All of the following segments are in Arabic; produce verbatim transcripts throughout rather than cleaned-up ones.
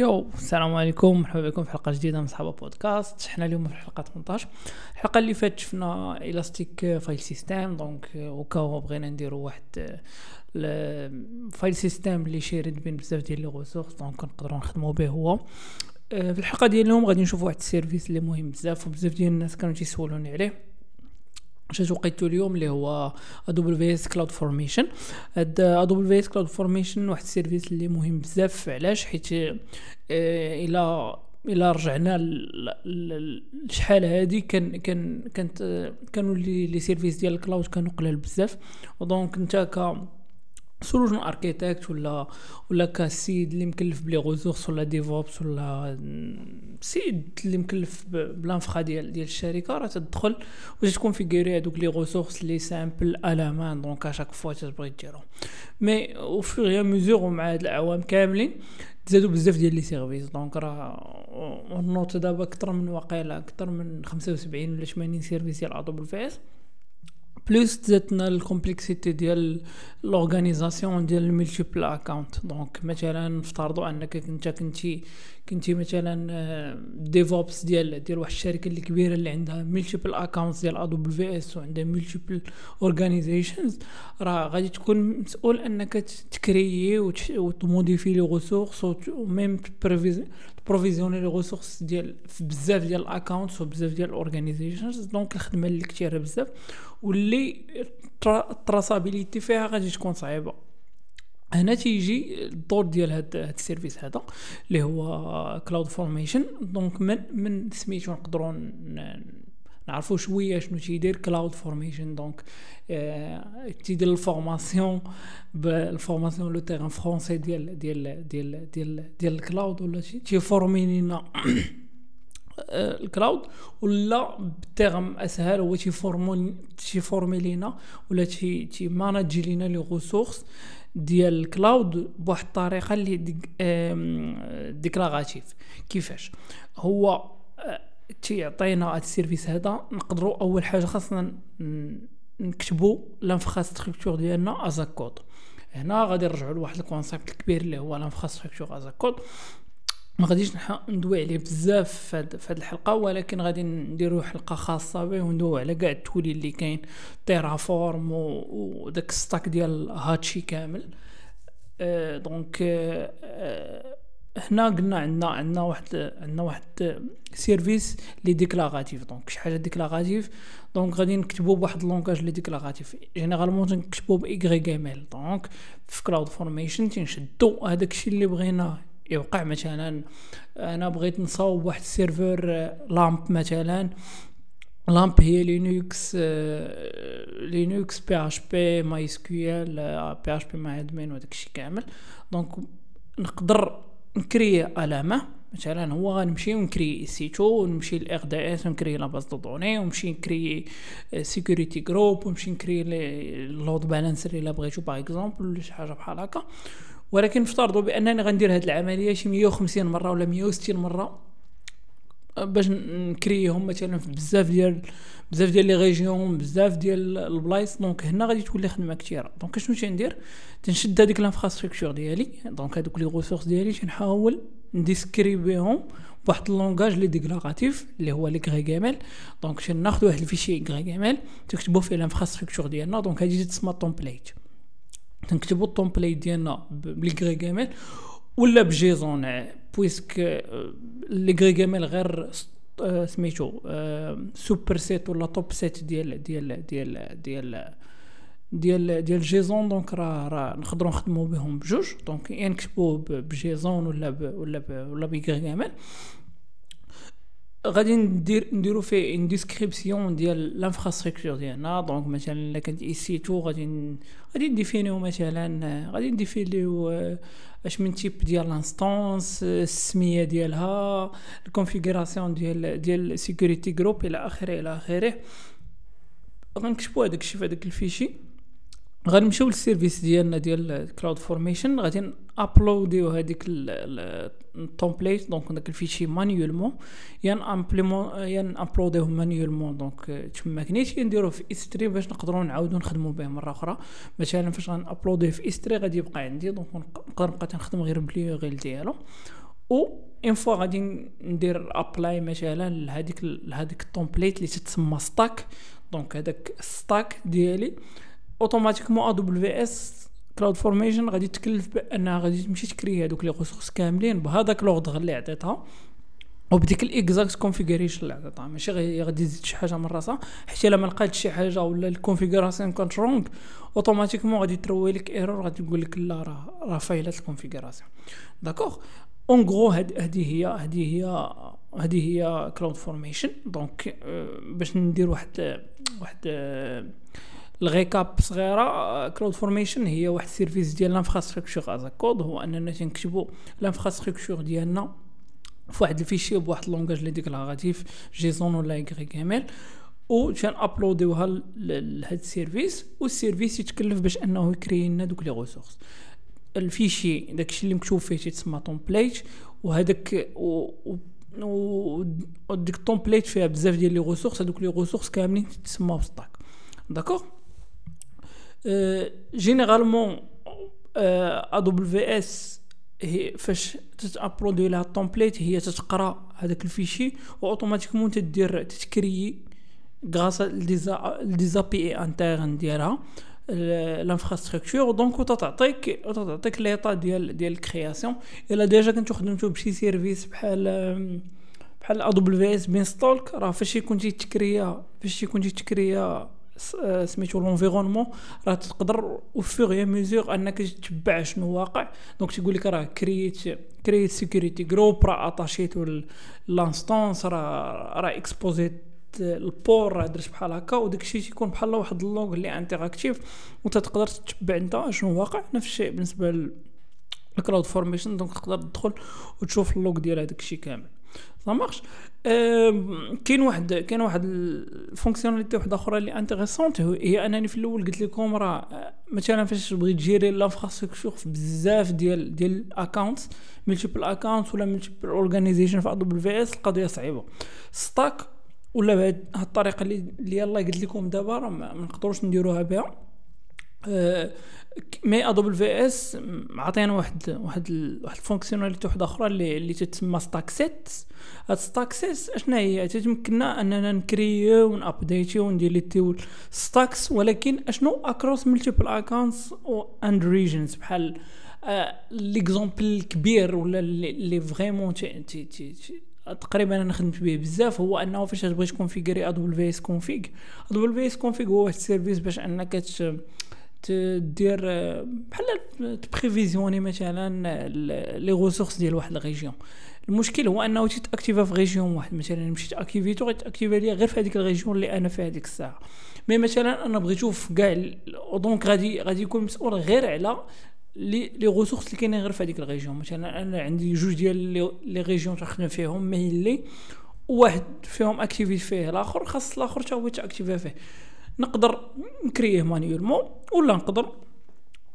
يو السلام عليكم، مرحبا بكم في حلقه جديده من صحابه بودكاست. حنا اليوم في الحلقه ثمنطاش. الحلقه اللي فاتت شفنا الاستيك فايل سيستم، دونك وكاو بغينا نديروا واحد الفايل سيستم اللي شيرد بين بزاف ديال لي ريسورس، دونك نقدروا نخدموا به. هو في الحلقه ديال اليوم غادي نشوفوا واحد السيرفيس اللي مهم بزاف وبزاف ديال الناس كانوا تيسولوني عليه، شاتو لقيتو اليوم اللي هو إيه دبليو إس Cloud Formation. هذا إيه دبليو إس Cloud Formation واحد السيرفيس اللي مهم بزاف. علاش؟ حيت الى الى رجعنا لشحال هذه كان كان كانت كانوا لي سيرفيس ديال الكلاود كانوا قلال بزاف، ودونك انت ك سولوجن اركيتكت ولا ولا كسيد اللي مكلف بلي ريسورس ولا ديفوبس ولا سيد اللي مكلف بلانفرا ديال ديال الشركه، راه تدخل وتكونفيغيري هذوك لي ريسورس لي سامبل على مان، دونك ا شاك فوا تبغي ديرهم. مي او فيغ ميزور مع هاد العوام كاملين زادوا بزاف ديال لي سيرفيس، دونك راه النوت دابا اكثر من واقيلا اكثر من خمسة وسبعين ولا ثمانين سيرفيس ديال إيه دبليو إس. بلس زادنا الكومبلكسيتي ديال لورغانيزاسيون ديال الملتيبل اكونت. دونك مثلا نفترضوا انك انت كنتي كنتي مثلا ديفوبس ديال ديال واحد الشركه اللي كبيره اللي عندها ملتيبل اكونت ديال إيه دبليو إس وعندها ملتيبل اورغانيزيشنز، راه غادي تكون مسؤول انك تكريي وتموديفي لي ريسورس وميم بروفيزيوني لي ريسورس ديال بزاف ديال الاكونتس وبزاف ديال الاورغانيزيشنز. دونك الخدمه اللي كثيره بزاف واللي التراسابيليتي فيها غادي تكون صعيبه. هنا تيجي الدور ديال هاد السيرفيس هذا اللي هو كلاود فورميشن. دونك من من سميتو نقدروا نعرفوا شويه شنو تيدير كلاود فورميشن. دونك اه تيدير الفورماسيون بالفورماسيون لو تيران فرونسي ديال ديال ديال ديال ديال الكلاود، ولا تيفورمي لينا الكلاود، ولا بالترم اسهل هو تيفورمون تيفورمي لينا ولا تي تي ماناجي لينا لي ريسورس ديال الكلاود بواحد الطريقه اللي ديكلاراتيف. كيفاش هو تيعطينا هاد السيرفيس هذا؟ نقدروا اول حاجه خاصنا نكتبوا لانفراستركتور ديالنا از كود. هنا غادي نرجعوا لواحد الكونسيبت الكبير اللي هو لانفراستركتور از كود، ما غاديش ندوي عليه بزاف في هذه الحلقه، ولكن غادي نديروا حلقه خاصه به وندوي على كاع التولي اللي كاين، تيرافورم وداك الستاك ديال هاتشي كامل. أه دونك أه هنا قلنا عندنا عندنا واحد عندنا واحد سيرفيس لي ديكلاراتيف، دونك شي حاجه ديكلاراتيف. دونك غادي نكتبوا بواحد لونغاج لي ديكلاراتيف، جينيرالمون تنكتبوا ب إكغيك إم إل. دونك في كلاود فورميشن تنشدوا هذاك الشيء اللي بغينا يوقع. مثلا انا بغيت نصاوب واحد السيرفر لامب، مثلا لامب هي لينكس لينكس بي اتش بي ماي اس كيو ال بي اتش بي مع ادمين وداكشي كامل. دونك نقدر نكري علامه، مثلا هو غنمشي ونكري سيتو ونمشي للاغ دي اس ونكري لا باز دو دوني ونمشي نكري سيكوريتي جروب ونمشي نكري لود بالانسر الا بغيتو باغ اكزومبل ولا شي حاجه بحال هكا. ولكن افترضوا بانني غندير هذه العمليه شي مية وخمسين مره ولا مية وستين مره باش نكريهم مثلا في بزاف ديال بزاف ديال لي ريجيون بزاف ديال البلايص. دونك هنا غادي تولي خدمه كثيره. دونك شنو تندير؟ تنشد هذيك لانفراستركتور ديالي، دونك هذوك لي ريسورس ديالي تنحاول نديسكريبيهم بواحد اللونغاج لي ديكلاراتيف اللي هو إكغيك إم إل. دونك تناخذ واحد الفيشي إكغيك إم إل تكتبوا فيه لانفراستركتور ديالنا. دونك هذه تسمى تومبليت، تنكتبوا التومبليت ديالنا بالإكغيك إم إل ولا بجيزون، بويسك الإكغيك إم إل غير سميتو سوبر سيت ولا توب سيت ديال ديال ديال ديال ديال ديال جيزون. دونك راه راه نقدروا نخدموا بهم بجوج، دونك يعني نكتبوا بجيزون ولا ب ولا ب ولا بإكغيك إم إل. غادي ندير نديرو فيه ان ديسكريبسيون ديال لانفراستركتور ديالنا. دونك مثلا الا كانت اي سي تو غادي غادي نديفينيو، مثلا غادي نديفينيو اش من تيب ديال لانستانس، السميه ديالها، الكونفيغوراسيون ديال ديال سيكوريتي جروب الى اخره الى اخره. غنكتبوا هذاك الشيء في هذاك الفيشي، غنمشيو للسيرفيس ديالنا ديال كلاود فورميشن، غادي ابلوديو هذيك التمبليت. دونك داك الفيشي مانيولمون ين امبليمون ين ابلوديو مانيولمون. دونك تما كنيتي نديرو في استري باش نقدروا نعاودو نخدموا به مره اخرى. مثلا فاش غنابلوديه في استري غادي يبقى عندي، دونك نقدر نبقى تنخدم غير بلي غير ديالو. و ان فوا غادي ندير ابلاي مثلا لهذيك لهذيك التومبليت اللي تتسمى ستاك. دونك هذاك ستاك ديالي اوتوماتيكمون ا دبليو اس كلاود فورميشن غادي تكلف بانها غادي تمشي تكري هذوك لي ريسورس كاملين بهذاك لوردغ اللي عطيتها وبديك الاكزاكت كونفيغوريشن اللي عطيتها، ماشي غادي تزيد شي حاجه من راسها، حيت الا ما لقيت شي حاجه ولا الكونفيغوراسيون كانت رونغ اوتوماتيكمون غادي تروي لك ايرور، غادي تقول لك لا راه راه فايلات الكونفيغوراسيون. داكوغ اون غرو هذه هي هذه هي هذه هي كلاود فورميشن. دونك باش ندير واحد واحد الريكاب صغيره، كلاود فورميشن هي واحد السيرفيس ديال الانفراستركتور از كود، هو اننا تنكتبوا الانفراستركتور ديالنا فواحد الفيشي بواحد اللونغاج اللي ديكلاغاتيف جيسون ولا ايغريك ام ال، و تن ابلوديوها لهاد السيرفيس، والسيرفيس يتكلف باش انه يكري لنا دوك لي ريسورس. الفيشي داكشي اللي مكتوب فيه تيتسمى تومبليت، وهذاك و ديك التومبليت فيها بزاف ديال لي ريسورس، هذوك لي ريسورس كاملين تيتسماو ستاك. داكوغ جينيرالمون ا دبليو اس هي فاش تابلودي لها التومبليت هي تتقرا هذاك الفيشي واوتوماتيكمون تدير تتكري غراس لديزا بي اي انترن ديالها الانفراستركتور، دونك وتعطيك وتعطيك ليطا ديال ديال الكرياسيون. الا ديجا كنتو خدمتو بشي سيرفيس بحال بحال ا دبليو اس بينستولك، راه فاش كنتي تكريا فاش كنتي تكريا سميتو لونفيرونمون، راه تقدر او فور اي ميزور انك تتبع شنو واقع. دونك تيقول لك راه كرييت كرييت سيكوريتي جروب، راه اتاشيتو لانستانس، راه راه اكسبوزيت البور، راه درت بحال هكا، وداكشي تيكون بحال واحد اللوغ اللي انتراكتيف وتتقدر تتبع انت شنو واقع. نفس الشيء بالنسبه للكلاود فورميشن، دونك تقدر تدخل وتشوف اللوغ ديال هاداكشي كامل. صا مارش. أه كاين واحد كاين واحد الفونكسيوناليتي وحده اخرى اللي انتريسونت، هي انني في الاول قلت لكم راه مثلا فاش بغيت تجيري لافراستركتور في بزاف ديال ديال الاكونت ملتيبل اكونت ولا ملتيبل اورغانيزيشن في دبليو في اس، القضيه صعيبه. ستاك ولا بهاد الطريقه اللي يلاه قلت لكم دابا راه ما نقدروش نديروها بها. أه مي ادوبل في اس عطينا واحد واحد واحد الفونكسيوناليتي وحده اخرى اللي اللي تتسمى ستاك سيت. هاد ستاك سيت اشنا هي؟ تيمكننا اننا نكريو ونابديتيو ونديليتيو ستاكس، ولكن اشنو اكروس ملتيبل اكونتس اند ريجنز. بحال آه ليكزامبل الكبير ولا اللي فريمون تقريبا انا خدمت به بزاف، هو انه فاش تبغي تكونفيغري ادوبل في اس كونفيغ. ادوبل في اس كونفيغ هو واحد السيرفيس باش انك تدير بحال تبريفيزيوني مثلا لي ريسورس ديال واحد الريجيون. المشكل هو انه تيتاكتيفا في ريجيون واحد، مثلا مشيت اكتيفيتو غيتاكتيفا ليا غير في هذيك الريجيون اللي انا في هذيك الساعه. مي مثلا انا بغيتو في كاع، دونك غادي غادي يكون مسؤول غير على لي لي ريسورس اللي كاينين غير في هذيك الريجيون. مثلا انا عندي جوج ديال لي ريجيون تخدم فيهم ميلي، واحد فيهم اكتيفيت فيه الاخر، خاص الاخر حتى هو يتاكتيفا فيه. نقدر نكريه مانيولمون ولا نقدر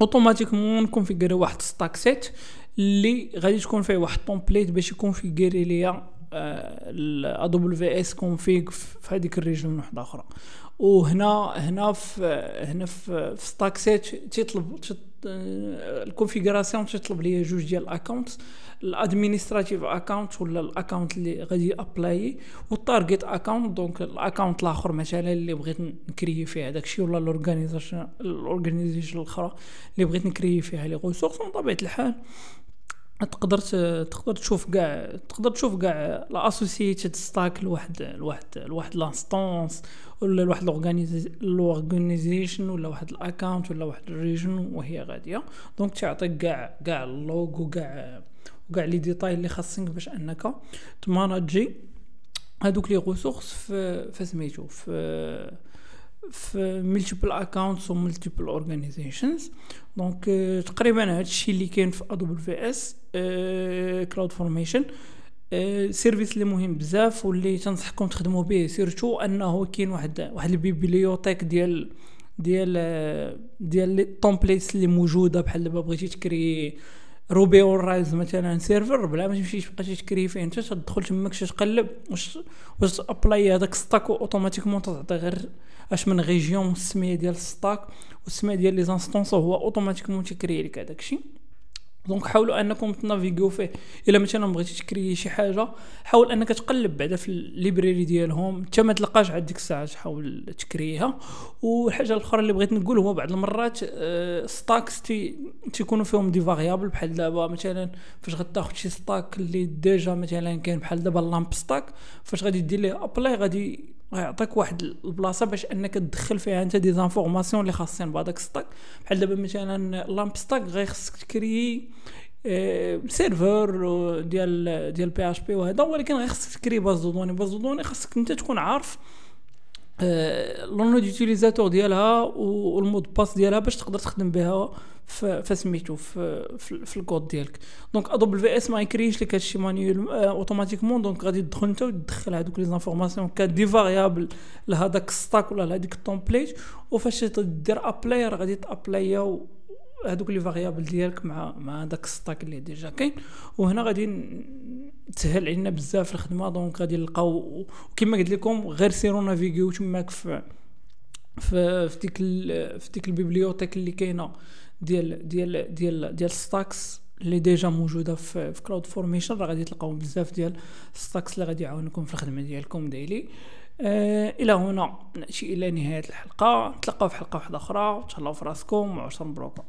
اوتوماتيكمون نكونفيغري واحد ستاك سيت اللي غادي تكون فيه واحد التومبليت باش يكونفيغري ليا ا دبليو في اس كونفيغ في هذيك الريجون وحده اخرى. وهنا هنا في هنا في ستاك سيت تيطلب الكونفيغوراسيون، تيطلب ليا جوج ديال الاكونت، الادمينستراتيف اكونت ولا الاكونت اللي غادي ابلاي، والتارجت اكونت، دونك الاكونت الاخر مثلا اللي بغيت نكري فيه هذاك الشيء، ولا الاورغانيزيشن الاورغانيزيشن الاخرى اللي بغيت نكري فيها لي ريسورس. من طبيعه الحال تقدر تقدر تشوف كاع تقدر تشوف كاع الاسوسييتد ستاك لواحد لواحد لواحد لانستانس ولا لواحد الاورغانيزيشن ولا واحد الاكونت ولا واحد الريجن وهي غاديه. دونك تعطيك كاع كاع اللوغ وكاع وكاع لي ديتاي اللي خاصك باش انك تماناجي هذوك لي ريسورس في في سميتو في في ملتيبل اكونتس و ملتيبل اورغانيزيشنز. دونك تقريبا هذا الشيء اللي كاين في ادوبل في اس كلاود فورميشن. سيرفيس اللي مهم بزاف واللي تنصحكم تخدموا به، سيرتو انه كاين واحد واحد البيبليوتيك ديال ديال ديال التومبليتس اللي موجوده. بحال دابا بغيتي تكري روبي اون رايز مثلا سيرفر، بلا ما تمشي تبقى تشكري فيه انت، تدخل تماك تقلب واش واش ابلاي هذاك ستاك، اوتوماتيكمون تعطي غير اش من ريجيون والسميه ديال الستاك والسميه ديال لي انستانس، هو اوتوماتيكمون تيكري لك هذاك الشيء. دونك حاولوا انكم تنافيغيو فيه. الا مثلا بغيتي تكري شي حاجه حاول انك تقلب بعدا في الليبراري ديالهم حتى ما تلقاش عاد ديك الساعه تحاول تكريها. والحاجه الاخرى اللي بغيت نقول هو بعض المرات ستاكس تي تيكونوا فيهم دي فاريابل، بحال دابا مثلا فاش غتاخذ شي ستاك اللي ديجا مثلا كاين بحال دابا اللامب ستاك، فاش غادي دير ليه ابلاي غادي غيعطيك واحد البلاصه باش انك تدخل فيها انت دي زانفورماسيون اللي خاصين بهذاك ستاك. بحال دابا مثلا لامب ستاك غيخصك تكري اه سيرفر ديال ديال بي اش بي وهذا، ولكن غيخصك تكري باز دو دوني. باز دو دوني خاصك انت تكون عارف اه لونو ديوتيليزاتور ديالها والمود باس ديالها باش تقدر تخدم بها في سميتو في في الكود ديالك. دونك ادوبل في اس ما يكريش لك هادشي مانيول اوتوماتيكمون، دونك غادي تدخل انت وتدخل هادوك لي زانفورماسيون كدي فاريابل لهداك الستاك ولا لهاديك التومبليت، وفاش تدير ابلاي راه غادي تابلايو هادوك لي فاريابل ديالك مع مع داك الستاك اللي ديجا كاين. وهنا غادي تسهل علينا بزاف الخدمه. دونك غادي نلقاو كما قلت لكم غير سيرو نافيغيو تماك في في في ديك في ديك البيبليوتيك اللي كاينه ديال ديال ديال ديال ستاكس اللي ديجا موجوده في في كلاود فورميشن، راه غادي تلقاو بزاف ديال ستاكس اللي غادي يعاونكم في الخدمه ديالكم ديلي. آه الى هنا ناتي الى نهايه الحلقه، نتلاقاو في حلقه واحده اخرى. تهلاو في راسكم وعشر مبروك.